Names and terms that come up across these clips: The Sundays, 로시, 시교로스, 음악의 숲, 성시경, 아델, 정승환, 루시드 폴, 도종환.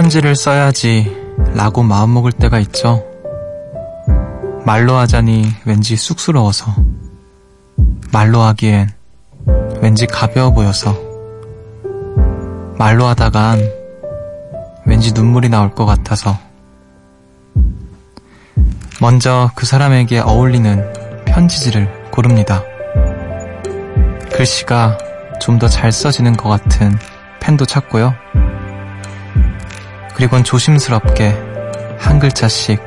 편지를 써야지 라고 마음먹을 때가 있죠. 말로 하자니 왠지 쑥스러워서, 말로 하기엔 왠지 가벼워 보여서, 말로 하다간 왠지 눈물이 나올 것 같아서 먼저 그 사람에게 어울리는 편지지를 고릅니다. 글씨가 좀 더 잘 써지는 것 같은 펜도 찾고요. 그리고는 조심스럽게 한 글자씩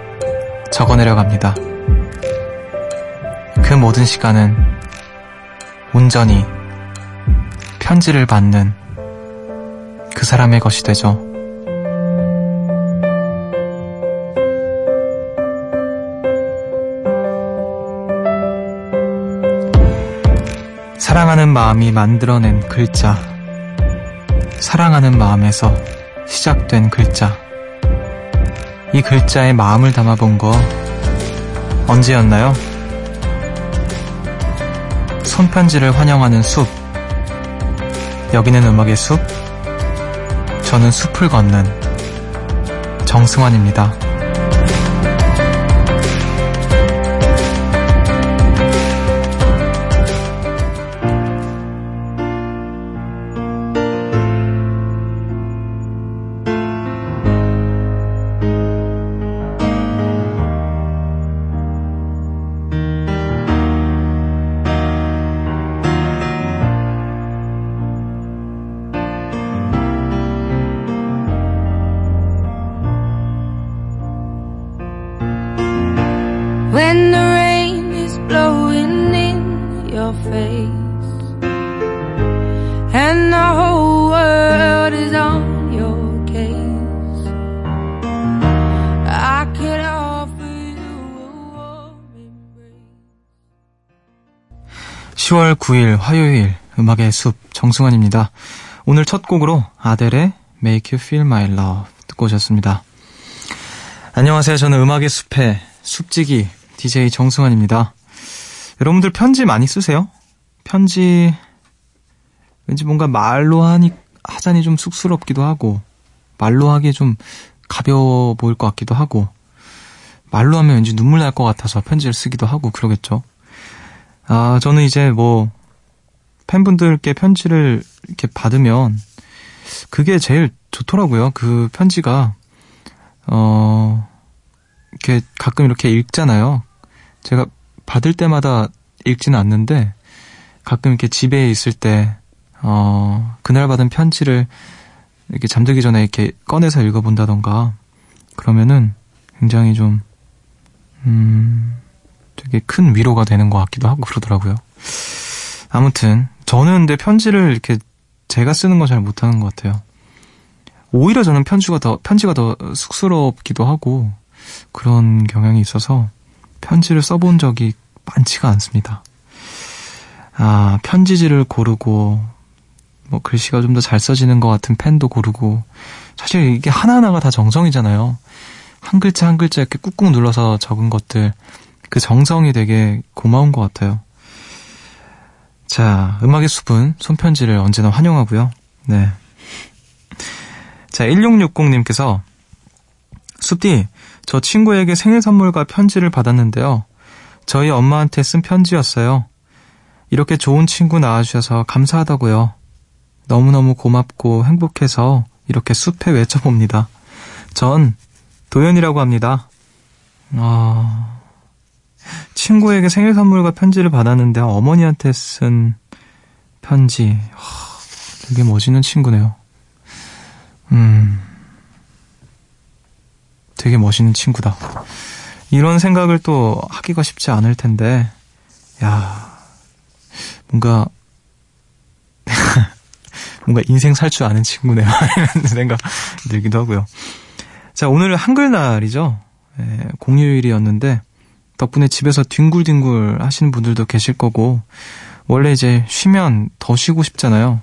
적어내려갑니다. 그 모든 시간은 온전히 편지를 받는 그 사람의 것이 되죠. 사랑하는 마음이 만들어낸 글자, 사랑하는 마음에서 시작된 글자, 이 글자에 마음을 담아본 거 언제였나요? 손편지를 환영하는 숲, 여기는 음악의 숲, 저는 숲을 걷는 정승환입니다. 10월 9일 화요일 음악의 숲 정승환입니다. 오늘 첫 곡으로 아델의 Make You Feel My Love 듣고 오셨습니다. 안녕하세요. 저는 음악의 숲의 숲지기 DJ 정승환입니다. 여러분들 편지 많이 쓰세요? 편지 왠지 뭔가 말로 하자니 좀 쑥스럽기도 하고, 말로 하기에 좀 가벼워 보일 것 같기도 하고, 말로 하면 왠지 눈물 날 것 같아서 편지를 쓰기도 하고 그러겠죠. 저는 이제 팬분들께 편지를 이렇게 받으면 그게 제일 좋더라고요. 그 편지가, 이렇게 가끔 이렇게 읽잖아요. 제가 받을 때마다 읽지는 않는데 가끔 이렇게 집에 있을 때, 그날 받은 편지를 이렇게 잠들기 전에 이렇게 꺼내서 읽어본다던가 그러면은 굉장히 좀, 되게 큰 위로가 되는 것 같기도 하고 그러더라고요. 아무튼 저는 근데 편지를 이렇게 제가 쓰는 건 잘 못하는 것 같아요. 오히려 저는 편지가 더 쑥스럽기도 하고 그런 경향이 있어서 편지를 써본 적이 많지가 않습니다. 편지지를 고르고 글씨가 좀 더 잘 써지는 것 같은 펜도 고르고, 사실 이게 하나하나가 다 정성이잖아요. 한 글자 한 글자 이렇게 꾹꾹 눌러서 적은 것들, 그 정성이 되게 고마운 것 같아요. 자, 음악의 숲은 손편지를 언제나 환영하고요. 네. 자, 1660님께서 숲디, 저 친구에게 생일 선물과 편지를 받았는데요. 저희 엄마한테 쓴 편지였어요. 이렇게 좋은 친구 낳아주셔서 감사하다고요. 너무너무 고맙고 행복해서 이렇게 숲에 외쳐봅니다. 전 도연이라고 합니다. 친구에게 생일 선물과 편지를 받았는데 어머니한테 쓴 편지. 되게 멋있는 친구네요. 되게 멋있는 친구다. 이런 생각을 또 하기가 쉽지 않을 텐데, 야, 뭔가 뭔가 인생 살 줄 아는 친구네요. 이런 생각 들기도 하고요. 자, 오늘 한글날이죠. 공휴일이었는데 덕분에 집에서 뒹굴뒹굴 하시는 분들도 계실 거고, 원래 이제 쉬면 더 쉬고 싶잖아요.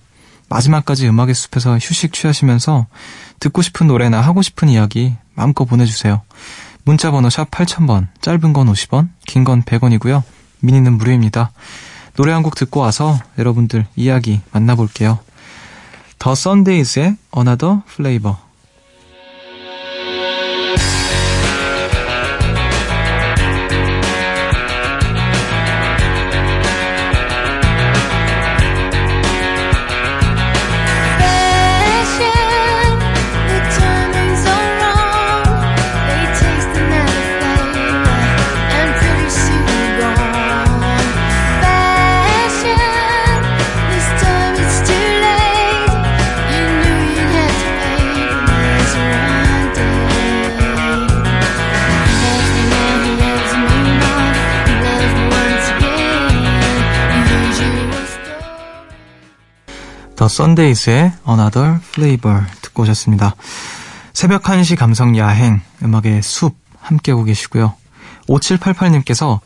마지막까지 음악의 숲에서 휴식 취하시면서 듣고 싶은 노래나 하고 싶은 이야기 마음껏 보내주세요. 문자번호 샵 8000번, 짧은 건 50원, 긴 건 100원이고요. 미니는 무료입니다. 노래 한 곡 듣고 와서 여러분들 이야기 만나볼게요. The Sundays의 Another Flavor. The Sundays의 Another Flavor 듣고 오셨습니다. 새벽 1시 감성 야행, 음악의 숲 함께하고 계시고요. 5788님께서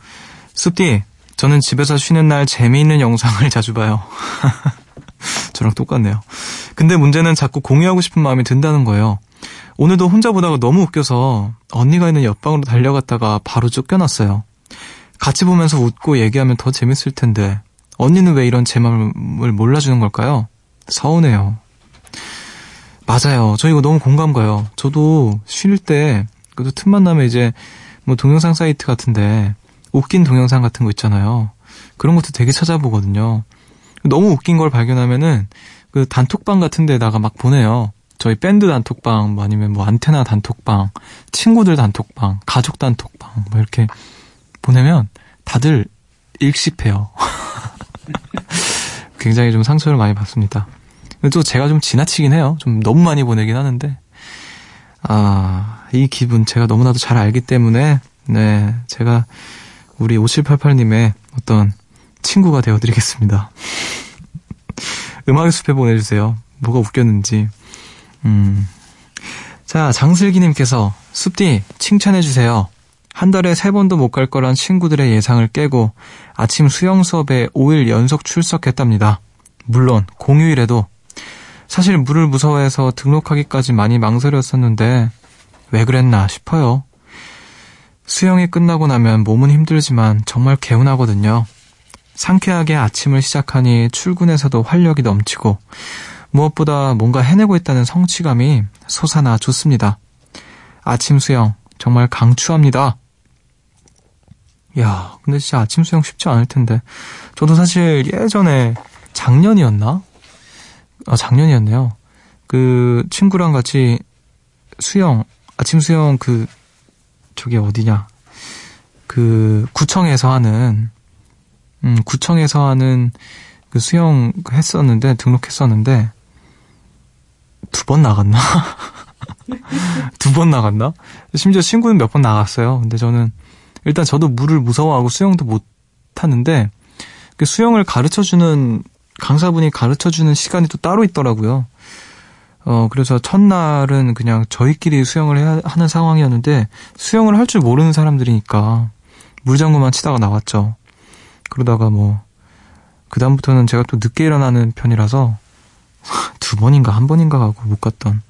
숲디, 저는 집에서 쉬는 날 재미있는 영상을 자주 봐요. 저랑 똑같네요. 근데 문제는 자꾸 공유하고 싶은 마음이 든다는 거예요. 오늘도 혼자 보다가 너무 웃겨서 언니가 있는 옆방으로 달려갔다가 바로 쫓겨났어요. 같이 보면서 웃고 얘기하면 더 재밌을 텐데 언니는 왜 이런 제 마음을 몰라주는 걸까요? 서운해요. 맞아요. 저 이거 너무 공감 가요. 저도 쉴 때 그래도 틈만 나면 이제 뭐 동영상 사이트 같은데 웃긴 동영상 같은 거 있잖아요. 그런 것도 되게 찾아보거든요. 너무 웃긴 걸 발견하면은 그 단톡방 같은 데다가 막 보내요. 저희 밴드 단톡방, 뭐 아니면 뭐 안테나 단톡방, 친구들 단톡방, 가족 단톡방, 뭐 이렇게 보내면 다들 읽씹해요. 굉장히 좀 상처를 많이 받습니다. 또 제가 좀 지나치긴 해요. 좀 너무 많이 보내긴 하는데, 이 기분 제가 너무나도 잘 알기 때문에, 네, 제가 우리 5788님의 어떤 친구가 되어드리겠습니다. 음악의 숲에 보내주세요. 뭐가 웃겼는지. 자, 장슬기님께서 숲디 칭찬해주세요. 한 달에 3번도 못 갈 거란 친구들의 예상을 깨고 아침 수영 수업에 5일 연속 출석했답니다. 물론 공휴일에도. 사실 물을 무서워해서 등록하기까지 많이 망설였었는데 왜 그랬나 싶어요. 수영이 끝나고 나면 몸은 힘들지만 정말 개운하거든요. 상쾌하게 아침을 시작하니 출근에서도 활력이 넘치고 무엇보다 뭔가 해내고 있다는 성취감이 솟아나 좋습니다. 아침 수영 정말 강추합니다. 야, 근데 진짜 아침 수영 쉽지 않을 텐데. 저도 사실 예전에 작년이었네요. 그 친구랑 같이 아침 수영 그 저게 어디냐? 그 구청에서 하는 그 수영 했었는데, 등록했었는데, 2번 나갔나? 2번 나갔나? 심지어 친구는 몇 번 나갔어요. 근데 저는, 일단 저도 물을 무서워하고 수영도 못 하는데, 그 수영을 가르쳐주는, 강사분이 가르쳐주는 시간이 또 따로 있더라고요. 그래서 첫날은 그냥 저희끼리 수영을 하는 상황이었는데, 수영을 할 줄 모르는 사람들이니까, 물장구만 치다가 나왔죠. 그러다가 뭐, 그다음부터는 제가 또 늦게 일어나는 편이라서 2번인가 1번인가 하고 못 갔던.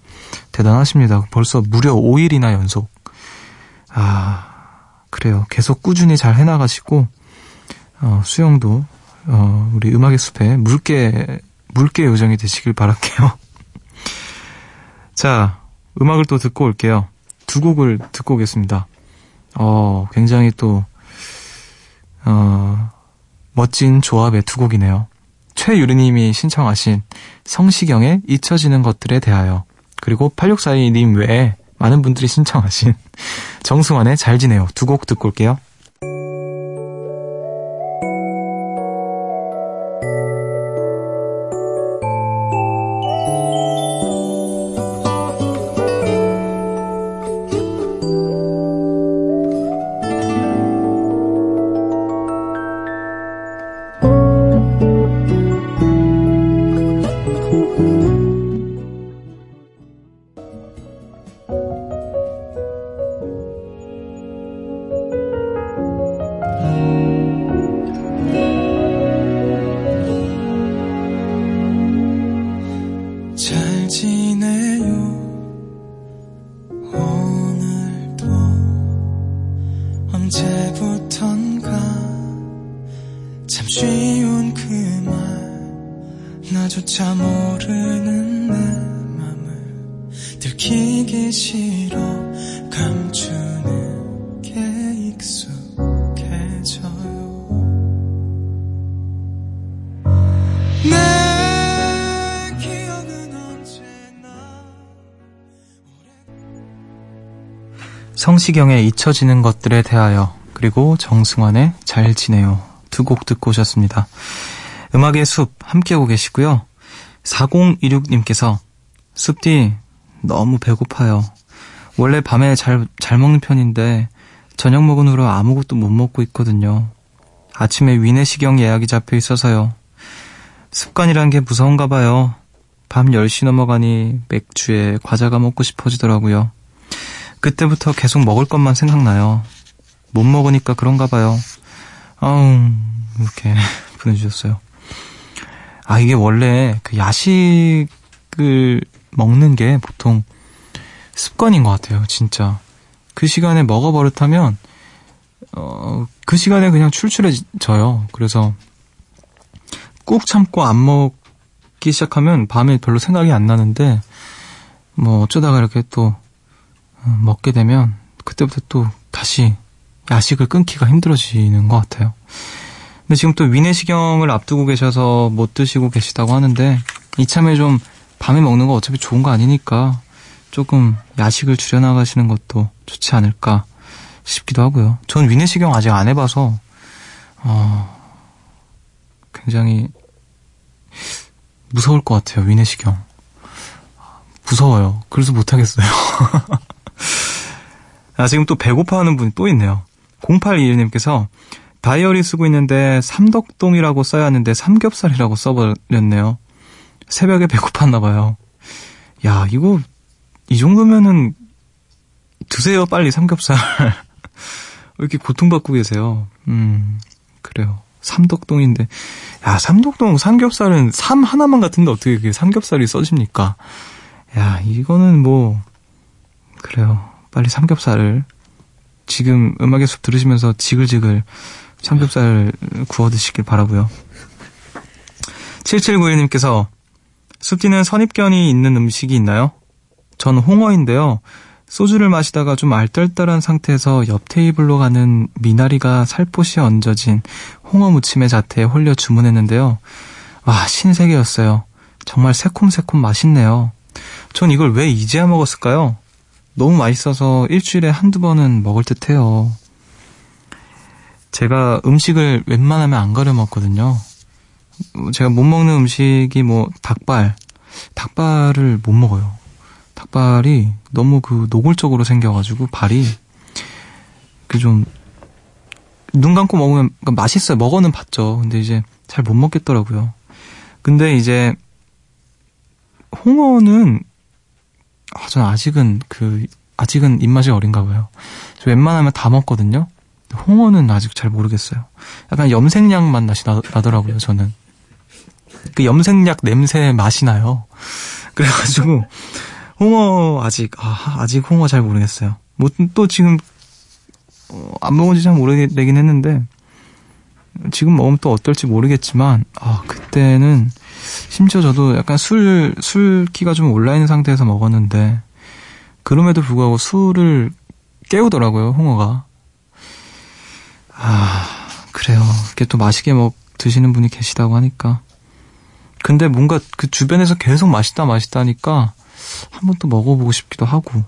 대단하십니다. 벌써 무려 5일이나 연속. 그래요. 계속 꾸준히 잘 해나가시고, 수영도, 우리 음악의 숲에 물개 요정이 되시길 바랄게요. 자, 음악을 또 듣고 올게요. 2곡을 듣고 오겠습니다. 굉장히 또, 멋진 조합의 2곡이네요. 최유리님이 신청하신 성시경의 잊혀지는 것들에 대하여, 그리고 8642님 외에 많은 분들이 신청하신 정승환의 잘 지내요. 2곡 듣고 올게요. 성시경의 잊혀지는 것들에 대하여, 그리고 정승환의 잘 지내요. 2곡 듣고 오셨습니다. 음악의 숲 함께하고 계시고요. 4026님께서 숲디 너무 배고파요. 원래 밤에 잘 먹는 편인데 저녁 먹은 후로 아무것도 못 먹고 있거든요. 아침에 위내시경 예약이 잡혀 있어서요. 습관이란 게 무서운가 봐요. 밤 10시 넘어가니 맥주에 과자가 먹고 싶어지더라고요. 그때부터 계속 먹을 것만 생각나요. 못 먹으니까 그런가 봐요. 아우, 이렇게 보내주셨어요. 아, 이게 원래 그 야식을 먹는 게 보통 습관인 것 같아요, 진짜. 그 시간에 먹어버릇하면 그 시간에 그냥 출출해져요. 그래서 꾹 참고 안 먹기 시작하면 밤에 별로 생각이 안 나는데 뭐 어쩌다가 이렇게 또 먹게 되면 그때부터 또 다시 야식을 끊기가 힘들어지는 것 같아요. 근데 지금 또 위내시경을 앞두고 계셔서 못 드시고 계시다고 하는데 이참에 좀 밤에 먹는 거 어차피 좋은 거 아니니까 조금 야식을 줄여나가시는 것도 좋지 않을까 싶기도 하고요. 전 위내시경 아직 안 해봐서 굉장히 무서울 것 같아요. 위내시경 무서워요. 그래서 못하겠어요. 아, 지금 또 배고파하는 분이 또 있네요. 0821님께서 다이어리 쓰고 있는데 삼덕동이라고 써야 하는데 삼겹살이라고 써버렸네요. 새벽에 배고팠나 봐요. 야, 이거 이 정도면은 드세요, 빨리 삼겹살. 왜 이렇게 고통받고 계세요? 그래요. 삼덕동인데, 야, 삼덕동 삼겹살은 삼 하나만 같은데 어떻게 그게 삼겹살이 써집니까? 야, 이거는 뭐 그래요. 빨리 삼겹살을 지금 음악의 숲 들으시면서 지글지글 삼겹살 구워 드시길 바라고요. 7791님께서 숲디는 선입견이 있는 음식이 있나요? 전 홍어인데요. 소주를 마시다가 좀 알딸딸한 상태에서 옆 테이블로 가는 미나리가 살포시 얹어진 홍어 무침의 자태에 홀려 주문했는데요. 와, 신세계였어요. 정말 새콤새콤 맛있네요. 전 이걸 왜 이제야 먹었을까요? 너무 맛있어서 일주일에 한두 번은 먹을 듯해요. 제가 음식을 웬만하면 안 가려 먹거든요. 제가 못 먹는 음식이 뭐 닭발을 못 먹어요. 닭발이 너무 그 노골적으로 생겨가지고 발이 그 좀 눈 감고 먹으면 그러니까 맛있어요. 먹어는 봤죠. 근데 이제 잘 못 먹겠더라고요. 근데 이제 홍어는 전 아직은 입맛이 어린가 봐요. 저 웬만하면 다 먹거든요. 홍어는 아직 잘 모르겠어요. 약간 염색약 맛 나더라고요. 저는 그 염색약 냄새 맛이 나요. 그래가지고 홍어 아직 홍어 잘 모르겠어요. 뭐 또 지금 안 먹은지 잘 모르긴 했는데 지금 먹으면 또 어떨지 모르겠지만 그때는 심지어 저도 약간 술기가 좀 올라있는 상태에서 먹었는데 그럼에도 불구하고 술을 깨우더라고요, 홍어가. 그래요. 이렇게 또 맛있게 드시는 분이 계시다고 하니까. 근데 뭔가 그 주변에서 계속 맛있다 하니까 한번 또 먹어보고 싶기도 하고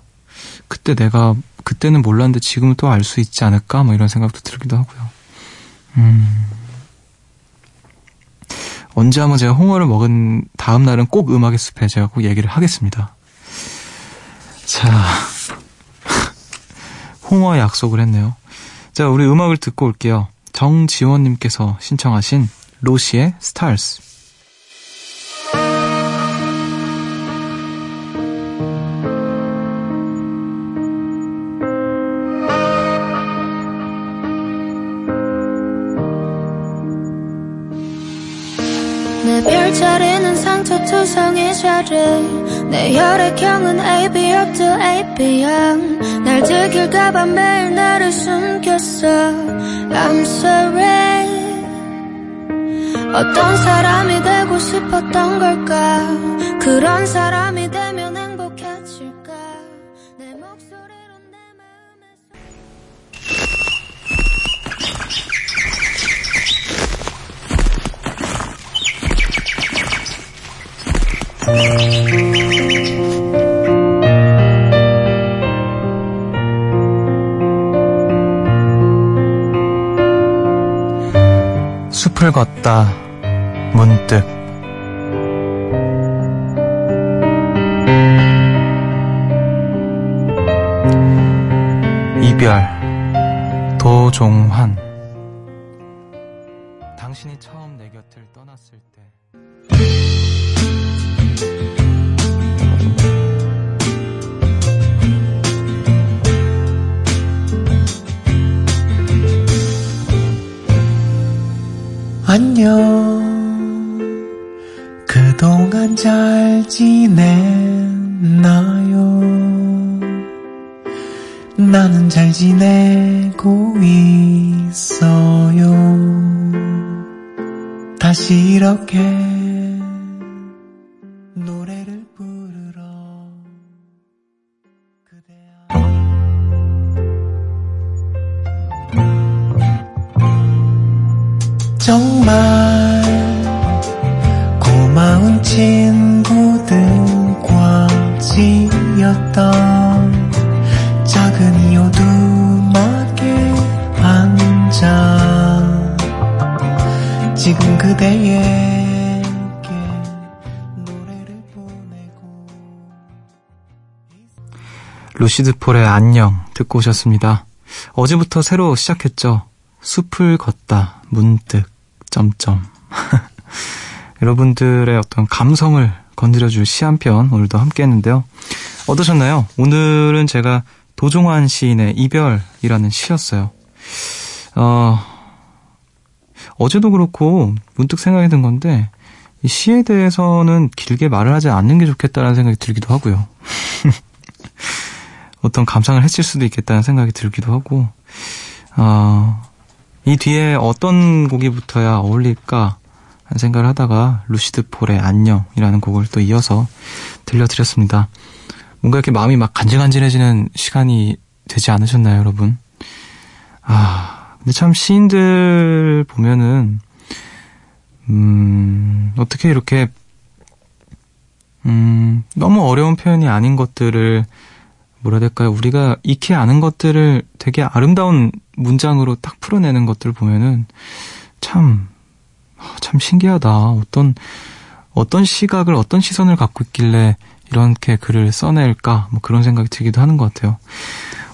그때는 몰랐는데 지금은 또 알 수 있지 않을까 뭐 이런 생각도 들기도 하고요. 언제 한번 제가 홍어를 먹은 다음 날은 꼭 음악의 숲에 제가 꼭 얘기를 하겠습니다. 자, 홍어 약속을 했네요. 자, 우리 음악을 듣고 올게요. 정지원님께서 신청하신 로시의 스타일스. 내 별자리는 상투투성이 자리 내 혈액형은 AB up to ABM 날 들킬까봐 매일 나를 숨겼어 I'm sorry 어떤 사람이 되고 싶었던 걸까 그런 사람이 되면 행복해질까 내 목소리로 내 마음에 숲을 걷다 문득 이별 도종환 당신이 처음 내 곁을 떠났을 때 안녕, 그동안 잘 지냈나요? 나는 잘 지내고 있어요. 다시 이렇게 노래를 부르러 정말 고마운 친구들과 지었던 작은 이 어둠하게 앉아 지금 그대에게 노래를 보내고 루시드 폴의 안녕 듣고 오셨습니다. 어제부터 새로 시작했죠. 숲을 걷다 문득 점점 여러분들의 어떤 감성을 건드려줄 시 한 편 오늘도 함께 했는데요. 어떠셨나요? 오늘은 제가 도종환 시인의 이별이라는 시였어요. 어제도 그렇고 문득 생각이 든 건데 이 시에 대해서는 길게 말을 하지 않는 게 좋겠다라는 생각이 들기도 하고요. 어떤 감상을 했을 수도 있겠다는 생각이 들기도 하고 이 뒤에 어떤 곡이부터야 어울릴까 하는 생각을 하다가 루시드 폴의 안녕이라는 곡을 또 이어서 들려드렸습니다. 뭔가 이렇게 마음이 막 간질간질해지는 시간이 되지 않으셨나요, 여러분? 근데 참 시인들 보면은 어떻게 이렇게 너무 어려운 표현이 아닌 것들을 뭐라 될까요? 우리가 익히 아는 것들을 되게 아름다운 문장으로 딱 풀어내는 것들을 보면은 참 신기하다. 어떤 시각을, 어떤 시선을 갖고 있길래 이렇게 글을 써낼까? 뭐 그런 생각이 들기도 하는 것 같아요.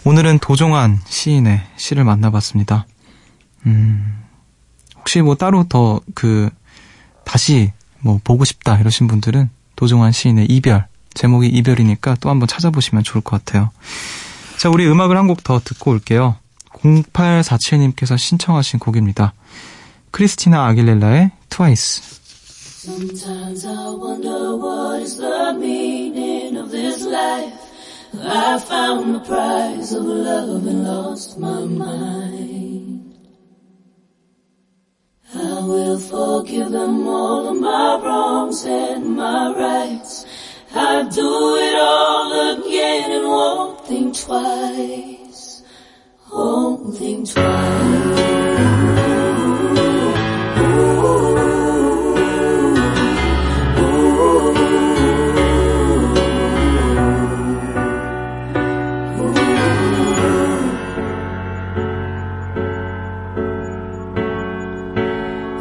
오늘은 도종환 시인의 시를 만나봤습니다. 혹시 뭐 따로 더 다시 뭐 보고 싶다 이러신 분들은 도종환 시인의 이별, 제목이 이별이니까 또 한번 찾아보시면 좋을 것 같아요. 자, 우리 음악을 한 곡 더 듣고 올게요. 0847님께서 신청하신 곡입니다. 크리스티나 아길레라의 트와이스. Sometimes I wonder what is the meaning of this life. I found the prize of love and lost my mind. I will forgive them all of my wrongs and my rights. I'd do it all again and won't think twice. Won't think twice.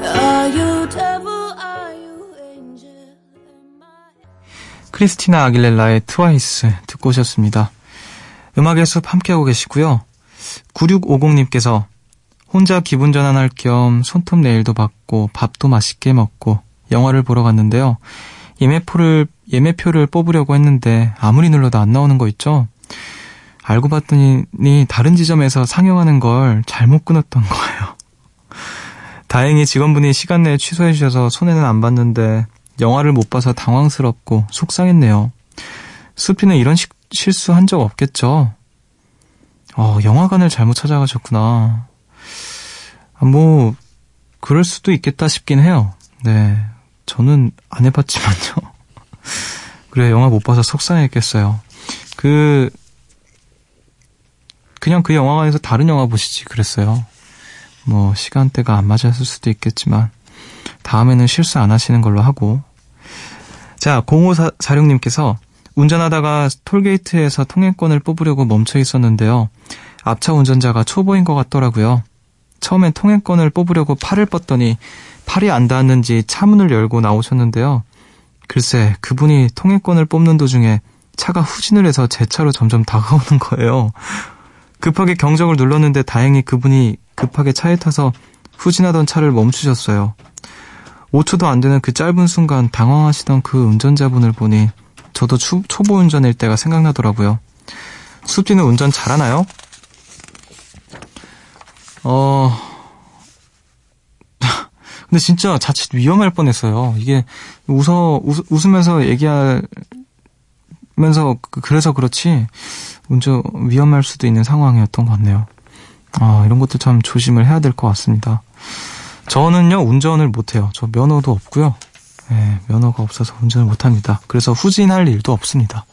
Are you devil? Are you angel? 크리스티나 아길레라의 트와이스 듣고 오셨습니다. 음악의 숲 함께하고 계시고요. 9650님께서 혼자 기분 전환할 겸 손톱 네일도 받고 밥도 맛있게 먹고 영화를 보러 갔는데요. 예매표를 뽑으려고 했는데 아무리 눌러도 안 나오는 거 있죠? 알고 봤더니 다른 지점에서 상영하는 걸 잘못 끊었던 거예요. 다행히 직원분이 시간 내에 취소해 주셔서 손해는 안 봤는데 영화를 못 봐서 당황스럽고 속상했네요. 수피는 이런 실수 한 적 없겠죠? 영화관을 잘못 찾아가셨구나. 뭐 그럴 수도 있겠다 싶긴 해요. 네, 저는 안 해봤지만요. 그래, 영화 못 봐서 속상했겠어요. 그냥 그 영화관에서 다른 영화 보시지 그랬어요. 뭐 시간대가 안 맞았을 수도 있겠지만 다음에는 실수 안 하시는 걸로 하고. 자, 0546님께서 운전하다가 톨게이트에서 통행권을 뽑으려고 멈춰 있었는데요. 앞차 운전자가 초보인 것 같더라고요. 처음엔 통행권을 뽑으려고 팔을 뻗더니 팔이 안 닿았는지 차 문을 열고 나오셨는데요. 글쎄, 그분이 통행권을 뽑는 도중에 차가 후진을 해서 제 차로 점점 다가오는 거예요. 급하게 경적을 눌렀는데 다행히 그분이 급하게 차에 타서 후진하던 차를 멈추셨어요. 5초도 안 되는 그 짧은 순간 당황하시던 그 운전자분을 보니 저도 초보 운전일 때가 생각나더라고요. 숲디는 운전 잘하나요? 근데 진짜 자칫 위험할 뻔했어요. 이게 웃으면서 얘기하면서 그래서 그렇지 먼저 위험할 수도 있는 상황이었던 것 같네요. 아, 이런 것도 참 조심을 해야 될 것 같습니다. 저는요, 운전을 못해요. 저 면허도 없고요. 네, 면허가 없어서 운전을 못합니다. 그래서 후진할 일도 없습니다.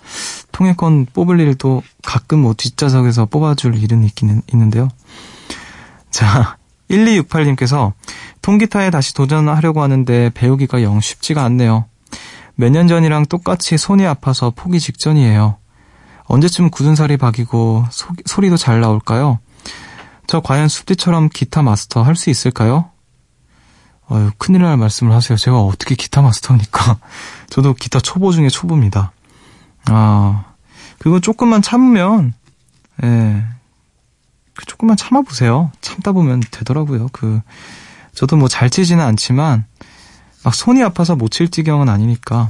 통행권 뽑을 일도 가끔 뭐 뒷좌석에서 뽑아줄 일은 있기는 있는데요. 자, 1268님께서 통기타에 다시 도전하려고 하는데 배우기가 영 쉽지가 않네요. 몇 년 전이랑 똑같이 손이 아파서 포기 직전이에요. 언제쯤 굳은 살이 박이고 소리도 잘 나올까요? 저 과연 숲디처럼 기타 마스터 할 수 있을까요? 아유, 큰일 날 말씀을 하세요. 제가 어떻게 기타 마스터니까. 저도 기타 초보 중에 초보입니다. 아, 그거 조금만 참으면, 예, 조금만 참아보세요. 참다 보면 되더라고요. 저도 뭐 잘 치지는 않지만, 막 손이 아파서 못 칠 지경은 아니니까,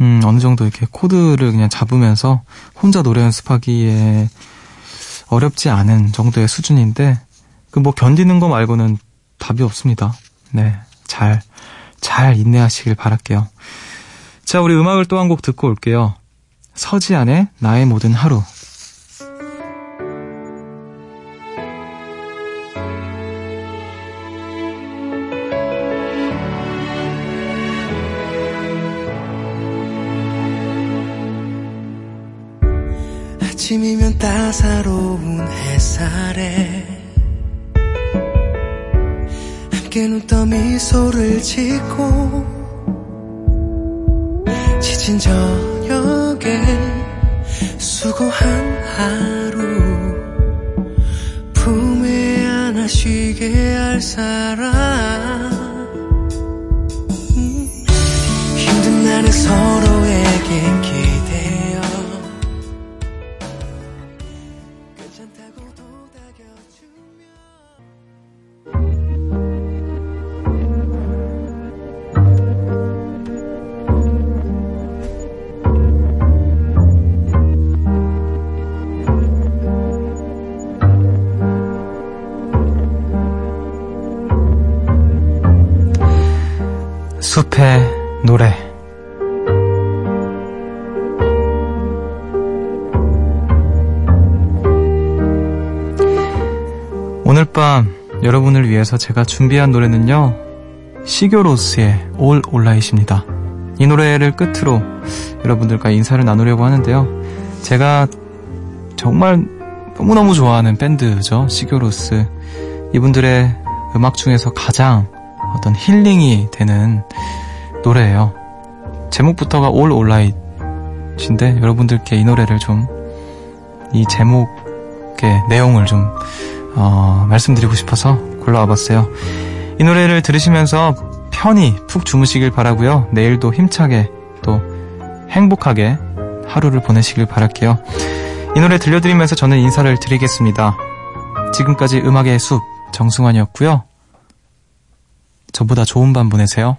어느 정도 이렇게 코드를 그냥 잡으면서 혼자 노래 연습하기에 어렵지 않은 정도의 수준인데, 뭐 견디는 거 말고는 답이 없습니다. 네, 잘 인내하시길 바랄게요. 자, 우리 음악을 또 한 곡 듣고 올게요. 서지안의 나의 모든 하루. 아침이면 따사로운 햇살에 함께 눈떠 미소를 짓고 지친 저녁에 수고한 하루 품에 안아 쉬게 할 사람 힘든 날에 서로에게 기대어 괜찮다고 도닥여주며 숲의 노래. 오늘 밤 여러분을 위해서 제가 준비한 노래는요, 시교로스의 All Alright입니다. 이 노래를 끝으로 여러분들과 인사를 나누려고 하는데요, 제가 정말 너무너무 좋아하는 밴드죠, 시교로스. 이분들의 음악 중에서 가장 어떤 힐링이 되는 노래예요. 제목부터가 All Alright인데 여러분들께 이 노래를 좀, 이 제목의 내용을 좀 말씀드리고 싶어서 골라와봤어요. 이 노래를 들으시면서 편히 푹 주무시길 바라고요. 내일도 힘차게 또 행복하게 하루를 보내시길 바랄게요. 이 노래 들려드리면서 저는 인사를 드리겠습니다. 지금까지 음악의 숲 정승환이었고요. 저보다 좋은 밤 보내세요.